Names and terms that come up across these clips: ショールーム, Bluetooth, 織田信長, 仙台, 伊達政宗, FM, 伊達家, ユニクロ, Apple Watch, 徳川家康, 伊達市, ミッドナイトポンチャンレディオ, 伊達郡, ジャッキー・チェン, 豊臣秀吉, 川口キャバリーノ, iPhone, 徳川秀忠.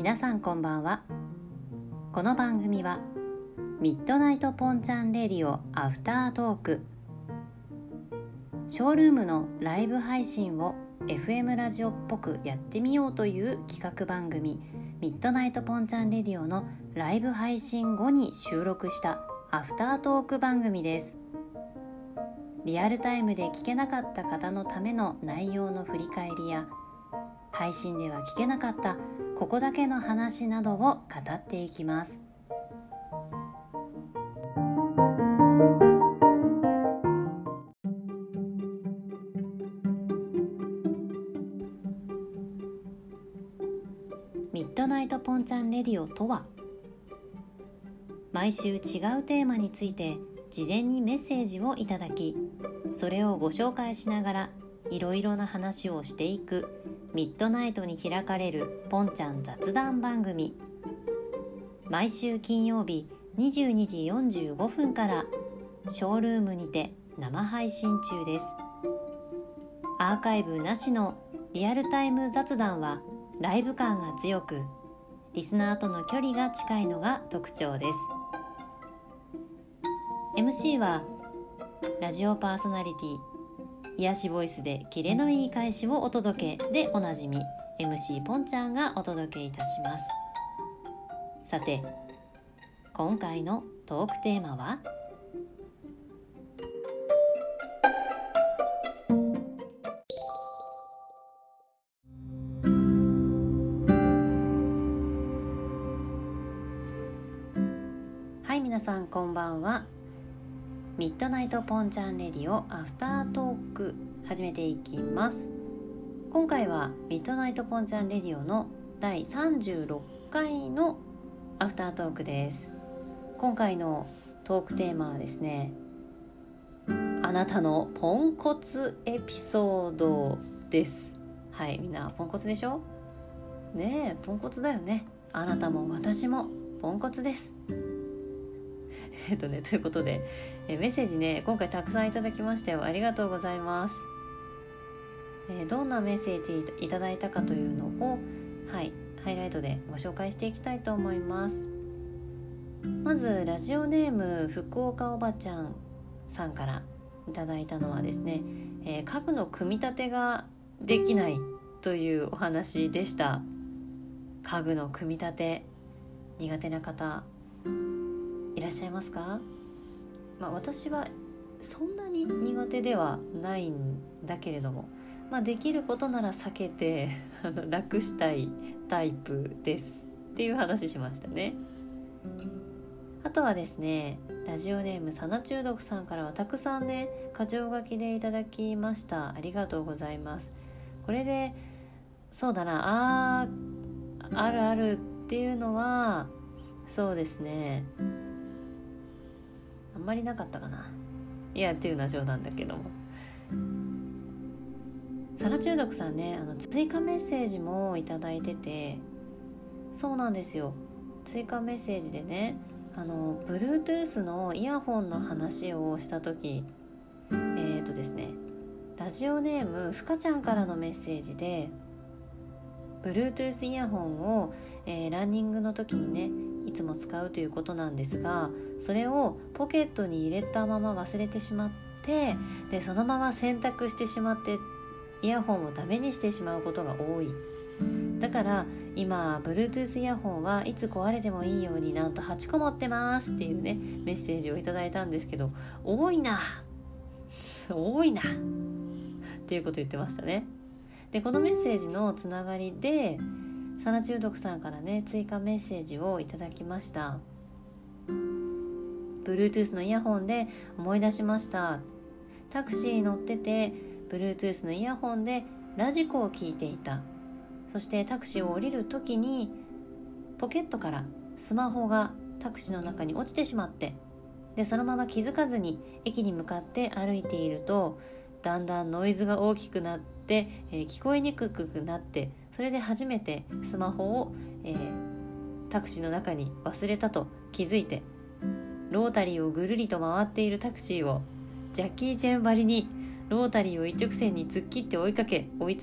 皆さんこんばんは。この番組はミッドナイトポンチャンレディオアフタートーク、ショールームのライブ配信を FM ラジオっぽくやってみようという企画番組ミッドナイトポンチャンレディオのライブ配信後に収録したアフタートーク番組です。リアルタイムで聞けなかった方のための内容の振り返りや、配信では聞けなかったここだけの話などを語っていきます。ミッドナイトポンチャンレディオとは、毎週違うテーマについて事前にメッセージをいただき、それをご紹介しながらいろいろな話をしていくミッドナイトに開かれるポンちゃん雑談番組。毎週金曜日22時45分からショールームにて生配信中です。アーカイブなしのリアルタイム雑談はライブ感が強く、リスナーとの距離が近いのが特徴です。MC はラジオパーソナリティ癒しボイスでキレのいい返しをお届けでおなじみ MC ポンちゃんがお届けいたします。さて、今回のトークテーマははい、皆さんこんばんは。ミッドナイトポンちゃんレディオアフタートーク始めていきます。今回はミッドナイトポンちゃんレディオの第36回のアフタートークです。今回のトークテーマはですね、あなたのポンコツエピソードです。はい、みんなポンコツでしょ？ねえ、ポンコツだよね。あなたも私もポンコツです。ということで、メッセージね、今回たくさんいただきましたよ。ありがとうございます。どんなメッセージいただいたかというのを、はい、ハイライトでご紹介していきたいと思います。まずラジオネーム福岡おばちゃんさんからいただいたのはですね、家具の組み立てができないというお話でした。家具の組み立て苦手な方いらっしゃいますか？私はそんなに苦手ではないんだけれども、できることなら避けて楽したいタイプですっていう話しましたね。あとはですね、ラジオネームサナ中毒さんからはたくさんね、箇条書きでいただきました。ありがとうございます。これでそうだな、あるあるっていうのはそうですね、あんまりなかったかな。いや、っていうのは冗談だけども、サラ中毒さんね、追加メッセージもいただいてて、そうなんですよ、追加メッセージでね、Bluetooth のイヤホンの話をした時、ですね、ラジオネームふかちゃんからのメッセージで、 Bluetooth イヤホンを、ランニングの時にねいつも使うということなんですが、それをポケットに入れたまま忘れてしまって、でそのまま洗濯してしまって、イヤホンをダメにしてしまうことが多い。だから今 Bluetooth イヤホンはいつ壊れてもいいようになんと8個持ってますっていうねメッセージをいただいたんですけど、多いなっていうこと言ってましたね。でこのメッセージのつながりでサナ中毒さんからね、追加メッセージをいただきました。 Bluetooth のイヤホンで思い出しました。タクシー乗ってて Bluetooth のイヤホンでラジコを聞いていた。そしてタクシーを降りるときにポケットからスマホがタクシーの中に落ちてしまって、でそのまま気づかずに駅に向かって歩いていると、だんだんノイズが大きくなって、聞こえにくくなって、それで初めてスマホを、タクシーの中に忘れたと気づいて、ロータリーをぐるりと回っているタクシーをジャッキー・チェンばりにロータリーを一直線に突っ切って追いつ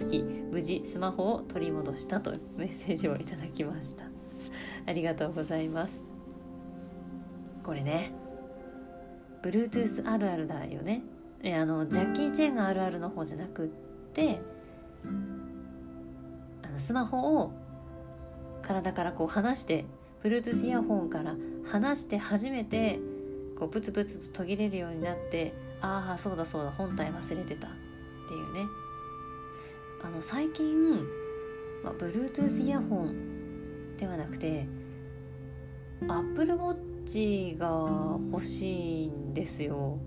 き、無事スマホを取り戻したとメッセージをいただきました。ありがとうございます。これね、Bluetooth あるあるだよね。ジャッキー・チェンがあるあるの方じゃなくって、スマホを体からこう離して、Bluetooth イヤホンから離して初めてこうブツブツと途切れるようになって、ああそうだそうだ本体忘れてたっていうね。最近、Bluetooth イヤホンではなくて Apple Watch が欲しいんですよ。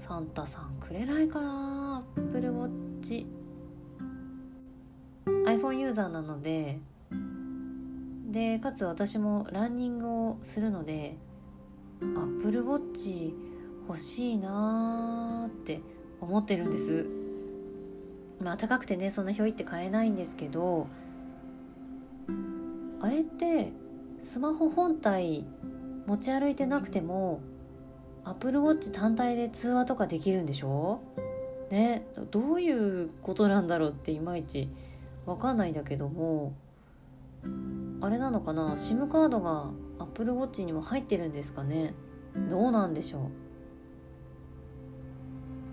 サンタさんくれないかな。 Apple Watch iPhone ユーザーなのでかつ私もランニングをするので Apple Watch欲しいなーって思ってるんです。高くてね、そんなひょいって買えないんですけど、あれってスマホ本体持ち歩いてなくても Apple Watch 単体で通話とかできるんでしょね。どういうことなんだろうっていまいちわかんないんだけども、あれなのかな、SIM カードが Apple Watch にも入ってるんですかね。どうなんでしょう。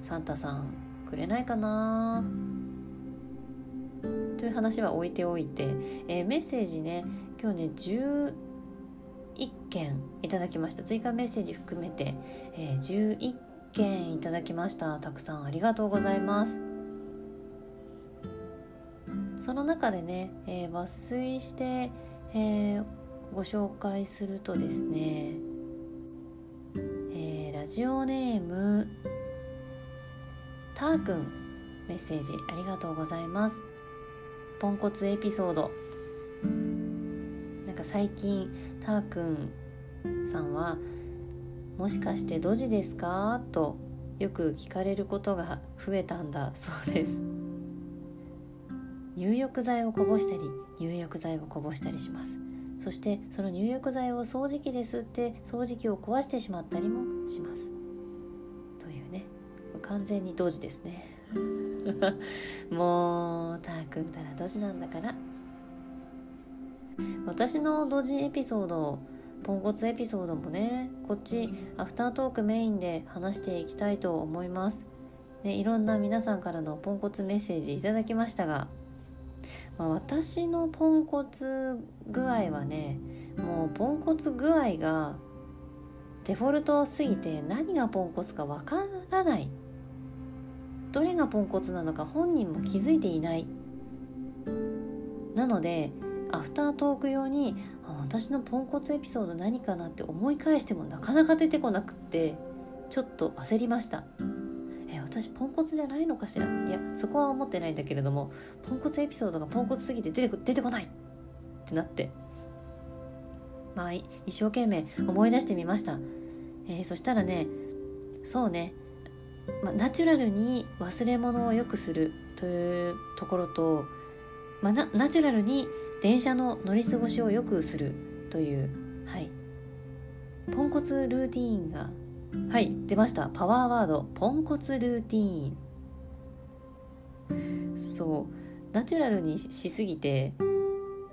サンタさんくれないかなという話は置いておいて、メッセージね、今日ね11件いただきました。追加メッセージ含めて、11件いただきました。たくさんありがとうございます。その中でね、抜粋して、ご紹介するとですね、ラジオネームターくん、メッセージありがとうございます。ポンコツエピソード、なんか最近ターくんさんはもしかしてドジですかとよく聞かれることが増えたんだそうです。入浴剤をこぼしたりします。そしてその入浴剤を掃除機で吸って掃除機を壊してしまったりもします。完全にドジですねもうたーくんたらドジなんだから。私のドジエピソード、ポンコツエピソードもね、こっちアフタートークメインで話していきたいと思います、ね、いろんな皆さんからのポンコツメッセージいただきましたが、私のポンコツ具合はね、もうポンコツ具合がデフォルトすぎて何がポンコツかわからない、どれがポンコツなのか本人も気づいていない。なのでアフタートーク用に私のポンコツエピソード何かなって思い返してもなかなか出てこなくってちょっと焦りました。私ポンコツじゃないのかしら。いや、そこは思ってないんだけれども、ポンコツエピソードがポンコツすぎて出てこないってなって、一生懸命思い出してみました、そしたらね、そうね、ナチュラルに忘れ物をよくするというところと、ナチュラルに電車の乗り過ごしをよくするという、ポンコツルーティーンが、出ました。パワーワード、ポンコツルーティーン。そう、ナチュラルにしすぎて、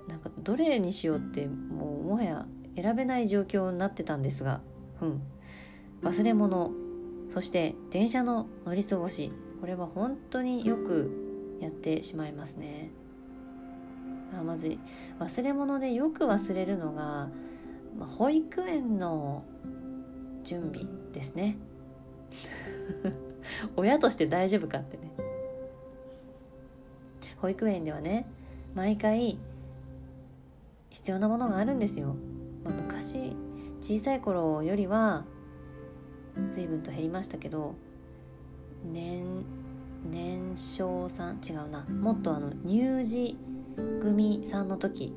なんかどれにしようってもはや選べない状況になってたんですが、忘れ物、そして電車の乗り過ごし、これは本当によくやってしまいますね。まず忘れ物でよく忘れるのが、保育園の準備ですね親として大丈夫かってね。保育園ではね、毎回必要なものがあるんですよ。昔小さい頃よりは随分と減りましたけど、年少さん違うな、もっと乳児組さんの時、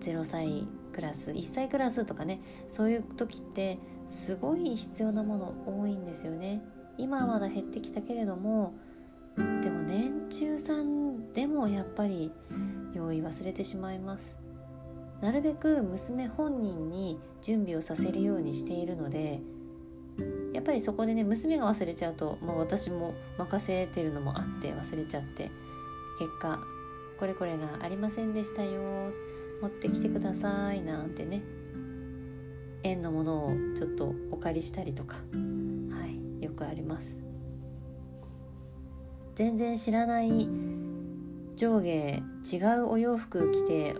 0歳クラス1歳クラスとかね、そういう時ってすごい必要なもの多いんですよね。今はまだ減ってきたけれども、でも年中さんでもやっぱり用意忘れてしまいます。なるべく娘本人に準備をさせるようにしているので、やっぱりそこでね、娘が忘れちゃうともう私も任せてるのもあって忘れちゃって、結果これこれがありませんでしたよ、持ってきてくださいなんてね、縁のものをちょっとお借りしたりとか、はい、よくあります。全然知らない上下違うお洋服着て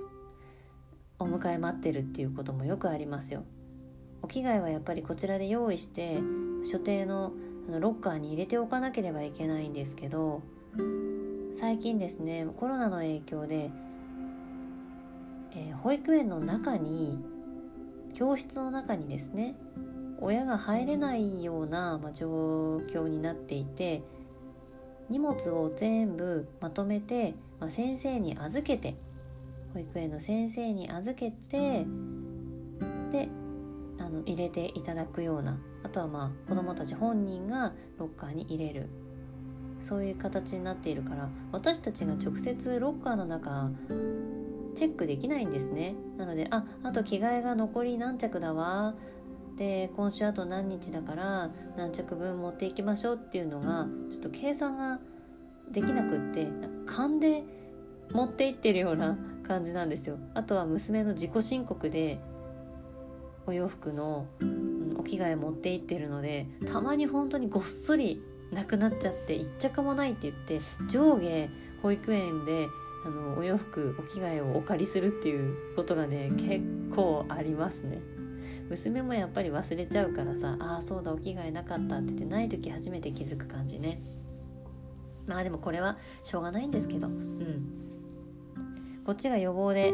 お迎え待ってるっていうこともよくありますよ。お着替えはやっぱりこちらで用意して所定のロッカーに入れておかなければいけないんですけど、最近ですね、コロナの影響で、保育園の中に、教室の中にですね、親が入れないような、状況になっていて、荷物を全部まとめて、先生に預けて、保育園の先生に預けて、で、入れていただくような、あとは子どもたち本人がロッカーに入れる、そういう形になっているから、私たちが直接ロッカーの中チェックできないんですね。なので、あと着替えが残り何着だわ、で今週あと何日だから何着分持っていきましょうっていうのがちょっと計算ができなくって、勘で持っていってるような感じなんですよ。あとは娘の自己申告でお洋服のお着替え持っていってるので、たまに本当にごっそりなくなっちゃって一着もないって言って、上下保育園でお洋服お着替えをお借りするっていうことがね、結構ありますね。娘もやっぱり忘れちゃうからさ、そうだお着替えなかったって言ってない時初めて気づく感じね。でもこれはしょうがないんですけど、こっちが予防で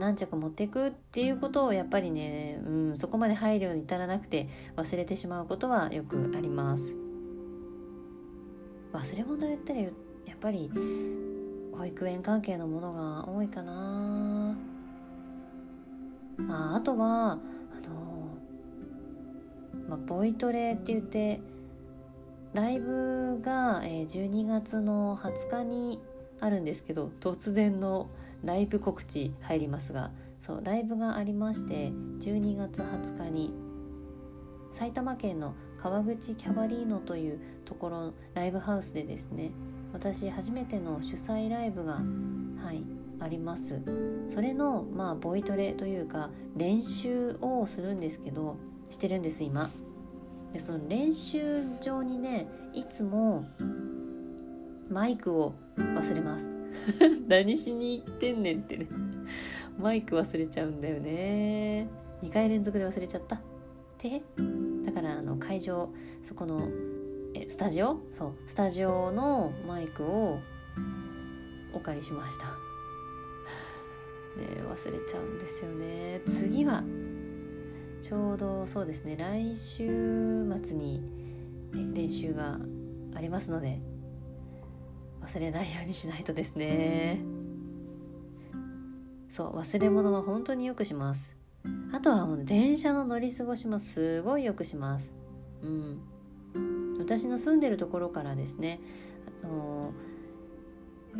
何着持っていくっていうことをやっぱりね、そこまで配慮に至らなくて忘れてしまうことはよくあります。忘れ物言ったらやっぱり保育園関係のものが多いかな。あとはボイトレって言って、ライブが12月の20日にあるんですけど、突然のライブ告知入りますが、そうライブがありまして、12月20日に埼玉県の川口キャバリーノというところライブハウスでですね、私初めての主催ライブが、あります。それのボイトレというか練習をするんですけど、してるんです今。でその練習場にね、いつもマイクを忘れます何しに行ってんねんってねマイク忘れちゃうんだよね。2回連続で忘れちゃったってだから会場、そこのスタジオ、スタジオのマイクをお借りしましたね、忘れちゃうんですよね。次はちょうどそうですね、来週末に練習がありますので、忘れないようにしないとですね。忘れ物は本当によくします。あとはもう電車の乗り過ごしもすごいよくします。私の住んでるところからですね、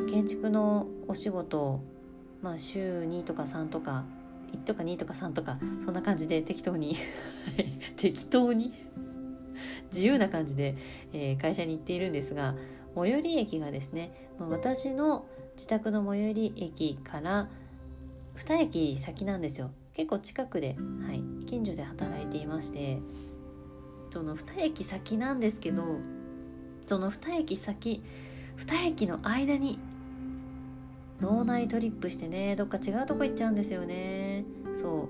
建築のお仕事を、週2とか3とか1とか2とか3とかそんな感じで適当に自由な感じで、会社に行っているんですが、最寄り駅がですね、私の自宅の最寄り駅から2駅先なんですよ。結構近くで、近所で働いていまして、その2駅先なんですけど、その2駅の間に脳内トリップしてね、どっか違うとこ行っちゃうんですよね。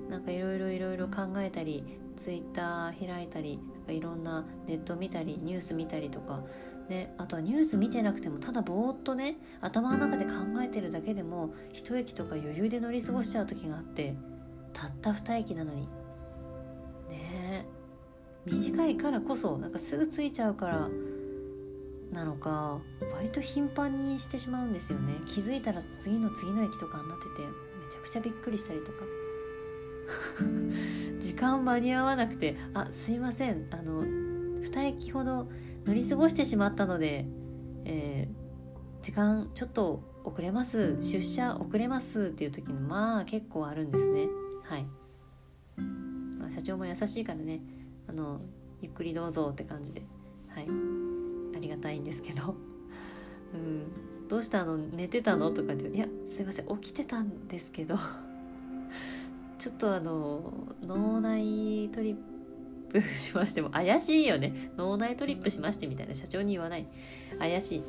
なんかいろいろ考えたり、ツイッター開いたり、なんかいろんなネット見たり、ニュース見たりとかね、あとはニュース見てなくてもただぼーっとね、頭の中で考えてるだけでも一駅とか余裕で乗り過ごしちゃう時があって、たった2駅なのにね、短いからこそなんかすぐ着いちゃうからなのか、割と頻繁にしてしまうんですよね。気づいたら次の駅とかになってて、めちゃくちゃびっくりしたりとか時間間に合わなくて、すいません、2駅ほど乗り過ごしてしまったので、時間ちょっと遅れます、出社遅れますっていう時に結構あるんですね。社長も優しいからね、ゆっくりどうぞって感じで、はい、ありがたいんですけど、どうしたの寝てたのとかで、いやすいません起きてたんですけどちょっと脳内トリップしましても怪しいよね、脳内トリップしましてみたいな社長に言わない、怪しい、ち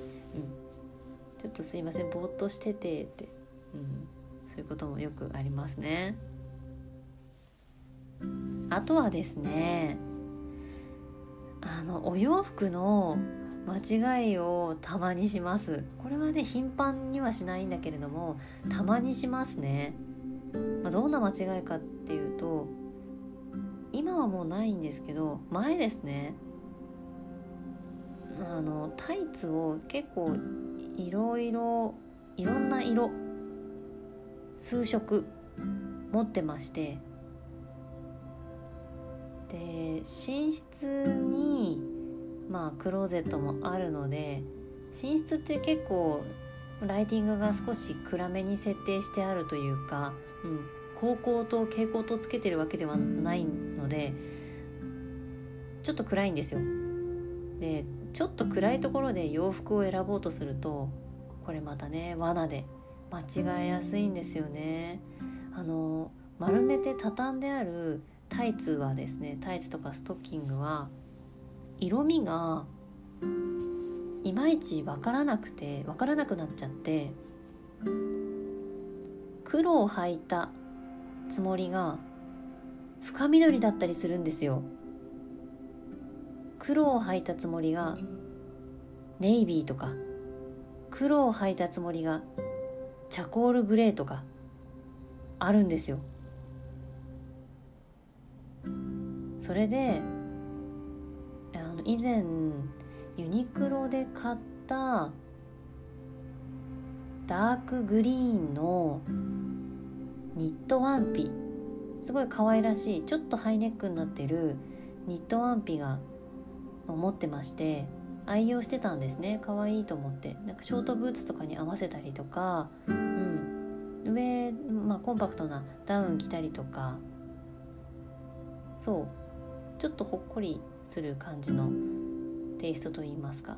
ょっとすいませんぼーっとしててって、そういうこともよくありますね。あとはですね、お洋服の間違いをたまにします。これはね頻繁にはしないんだけれどもたまにしますね。どんな間違いかっていうと、今はもうないんですけど前ですね、タイツを結構いろんな色数色持ってまして、で寝室にクローゼットもあるので、寝室って結構ライティングが少し暗めに設定してあるというか、高光と蛍光灯つけてるわけではないのでちょっと暗いんですよ。でちょっと暗いところで洋服を選ぼうとすると、これまたね罠で間違えやすいんですよね。丸めて畳んであるタイツはですね、タイツとかストッキングは色味がいまいちわからなくなっちゃって、黒を履いたつもりが深緑だったりするんですよ。黒を履いたつもりがネイビーとか、黒を履いたつもりがチャコールグレーとかあるんですよ。それで以前ユニクロで買ったダークグリーンのニットワンピ、すごい可愛らしいちょっとハイネックになってるニットワンピが持ってまして、愛用してたんですね。可愛いと思って、なんかショートブーツとかに合わせたりとか、上、コンパクトなダウン着たりとか、そうちょっとほっこりする感じのテイストといいますか、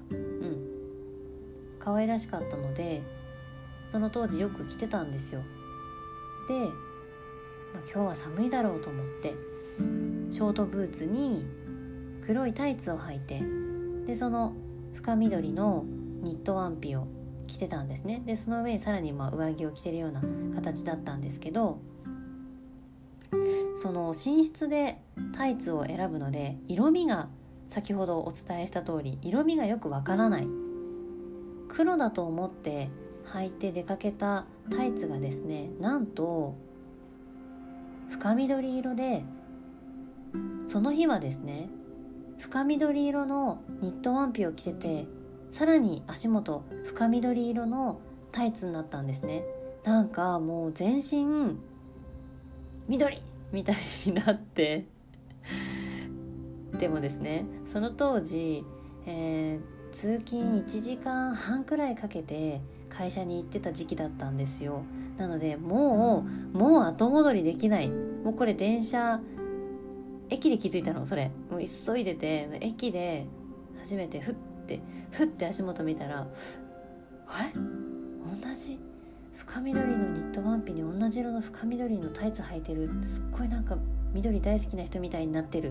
可愛らしかったのでその当時よく着てたんですよ。で、今日は寒いだろうと思ってショートブーツに黒いタイツを履いて、でその深緑のニットワンピを着てたんですね。でその上にさらに上着を着てるような形だったんですけど、その寝室でタイツを選ぶので色味が先ほどお伝えした通り色味がよくわからない、黒だと思って履いて出かけたタイツがですね、なんと深緑色で、その日はですね深緑色のニットワンピを着てて、さらに足元深緑色のタイツになったんですね。なんかもう全身緑みたいになってでもですねその当時、通勤1時間半くらいかけて会社に行ってた時期だったんですよ。なのでもう後戻りできない、もうこれ駅で気づいたの、それもう急いでて駅で初めてふって足元見たら、あれ同じ深緑のニットワンピに同じ色の深緑のタイツ履いてる、すっごいなんか緑大好きな人みたいになってる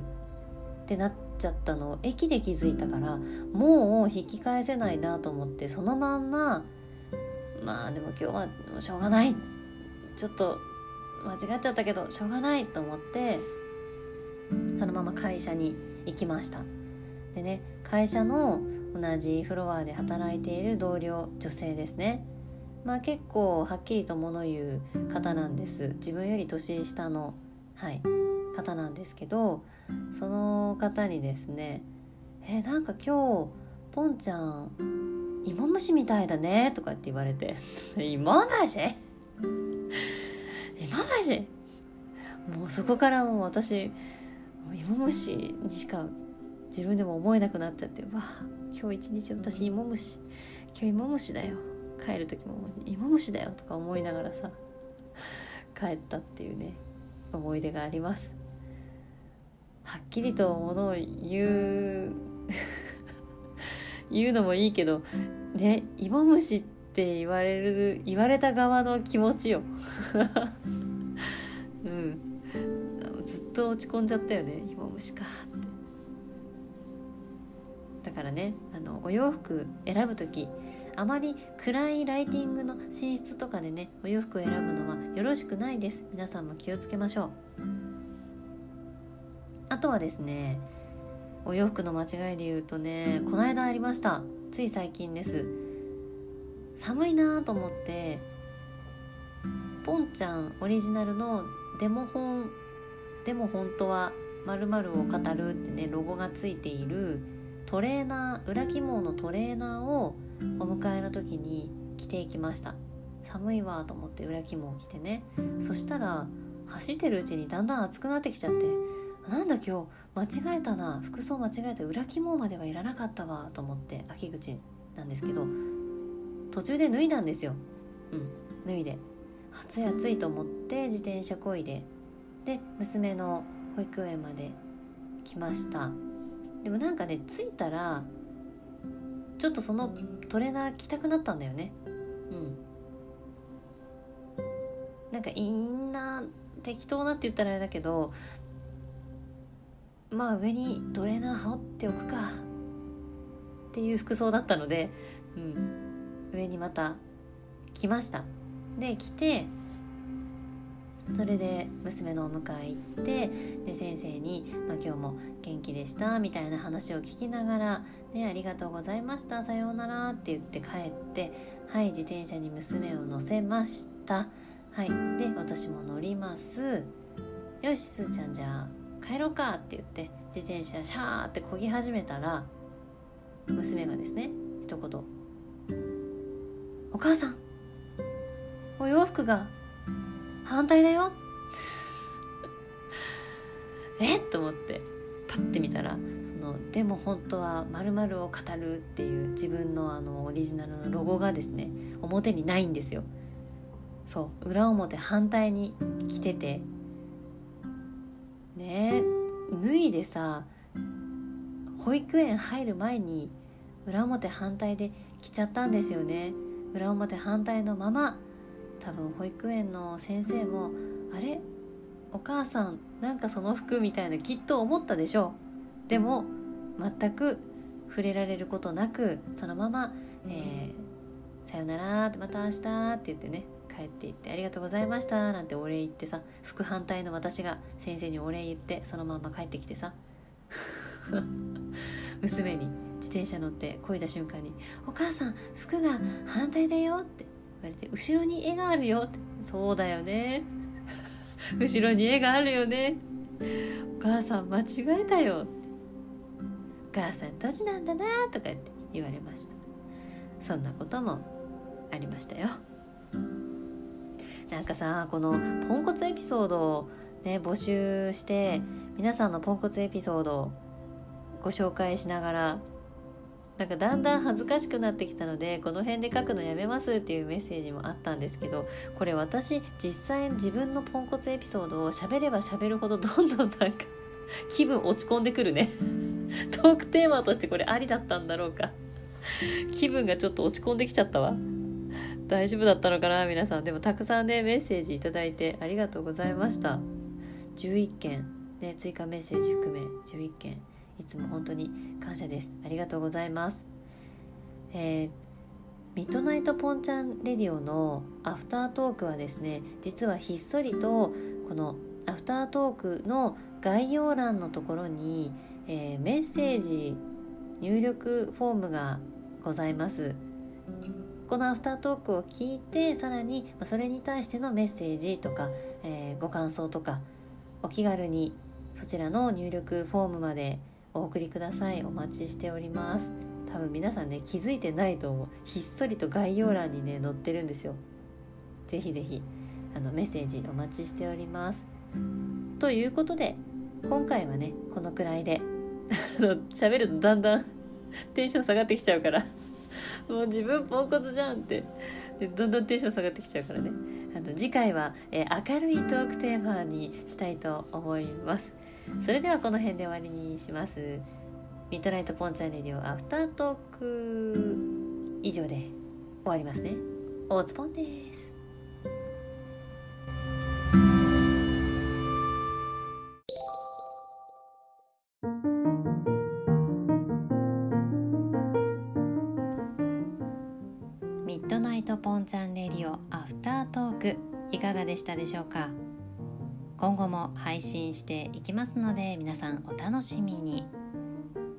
ってなっちゃったのを駅で気づいたから、もう引き返せないなと思って、そのまんまでも今日はしょうがない、ちょっと間違っちゃったけどしょうがないと思ってそのまま会社に行きました。でね、会社の同じフロアで働いている同僚、女性ですね、結構はっきりと物言う方なんです。自分より年下の、方なんですけど、その方にですね、なんか今日ポンちゃん芋虫みたいだねとかって言われて芋虫もうそこからもう私芋虫にしか自分でも思えなくなっちゃって、わあ今日一日私芋虫だよ、帰る時も芋虫だよとか思いながらさ帰ったっていうね思い出があります。はっきりとものを言うのもいいけどね、芋虫って言われた側の気持ちようん、ずっと落ち込んじゃったよね、芋虫かって。だからね、お洋服選ぶとき、あまり暗いライティングの寝室とかでね、お洋服を選ぶのはよろしくないです。皆さんも気をつけましょう。あとはですね、お洋服の間違いで言うとね、この間ありました。つい最近です。寒いなと思って、ポンちゃんオリジナルのデモ本、でも本当は〇〇を語るってね、ロゴがついているトレーナー、裏起毛のトレーナーをお迎えの時に着ていきました。寒いわと思って裏起毛着てね、そしたら走ってるうちにだんだん暑くなってきちゃって、なんだ今日間違えたな、服装間違えた、裏起毛まではいらなかったわと思って、秋口なんですけど途中で脱いだんですよ。脱いで暑い暑いと思って自転車こいで、で娘の保育園まで来ました。でもなんかね、着いたらちょっとそのトレーナー着たくなったんだよね。なんかインナー適当なって言ったらあれだけど、まあ上にトレーナー羽織っておくかっていう服装だったので、上にまた着ました。で着て、それで娘のお迎え行って、で先生に、今日も元気でしたみたいな話を聞きながら、ね、ありがとうございましたさようならって言って帰って、はい、自転車に娘を乗せました。はい、で私も乗ります。よしすーちゃんじゃあ帰ろうかって言って自転車シャーって漕ぎ始めたら、娘がですね、一言、お母さんお洋服が反対だよえっと思ってパッて見たら、そのでも本当は〇〇を語るっていう自分のオリジナルのロゴがですね、表にないんですよ。そう、裏表反対に着ててね、脱いでさ、保育園入る前に裏表反対で着ちゃったんですよね。裏表反対のまま、多分保育園の先生も、あれお母さんなんかその服みたいなきっと思ったでしょう。でも全く触れられることなく、そのまま、さよならってまた明日って言ってね、帰っていって、ありがとうございましたなんてお礼言ってさ、服反対の私が先生にお礼言ってそのまま帰ってきてさ娘に自転車乗ってこいだ瞬間に、お母さん服が反対だよって言われて、後ろに絵があるよって、そうだよね後ろに絵があるよね、お母さん間違えたよって、お母さんどっちなんだなとかって言われました。そんなこともありましたよ。なんかさ、このポンコツエピソードをね募集して、皆さんのポンコツエピソードをご紹介しながら、なんかだんだん恥ずかしくなってきたので、この辺で書くのやめますっていうメッセージもあったんですけど、これ私実際自分のポンコツエピソードを喋れば喋るほどどんどんなんか気分落ち込んでくるねトークテーマとしてこれありだったんだろうか気分がちょっと落ち込んできちゃったわ。大丈夫だったのかな皆さん。でもたくさんねメッセージいただいてありがとうございました。11件、ね、追加メッセージ含め11件、いつも本当に感謝です。ありがとうございます。ミッドナイトポンちゃんレディオのアフタートークはですね、実はひっそりとこのアフタートークの概要欄のところに、メッセージ入力フォームがございます。このアフタートークを聞いて、さらにそれに対してのメッセージとか、ご感想とか、お気軽にそちらの入力フォームまでお送りください。お待ちしております。多分皆さんね気づいてないと思う。ひっそりと概要欄にね載ってるんですよ。ぜひぜひメッセージお待ちしております。ということで今回はねこのくらいで喋るとだんだんテンション下がってきちゃうから、もう自分ポンコツじゃんってどんどんテンション下がってきちゃうからね、次回は、明るいトークテーマにしたいと思います。それではこの辺で終わりにします。ミッドナイトポンチャレディオアフタートーク以上で終わりますね。大津ポンです。ミッドナイトポンチャンレディオアフタートークいかがでしたでしょうか。今後も配信していきますので皆さんお楽しみに。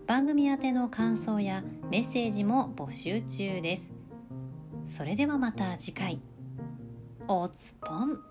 番組宛ての感想やメッセージも募集中です。それではまた次回。おつぽん。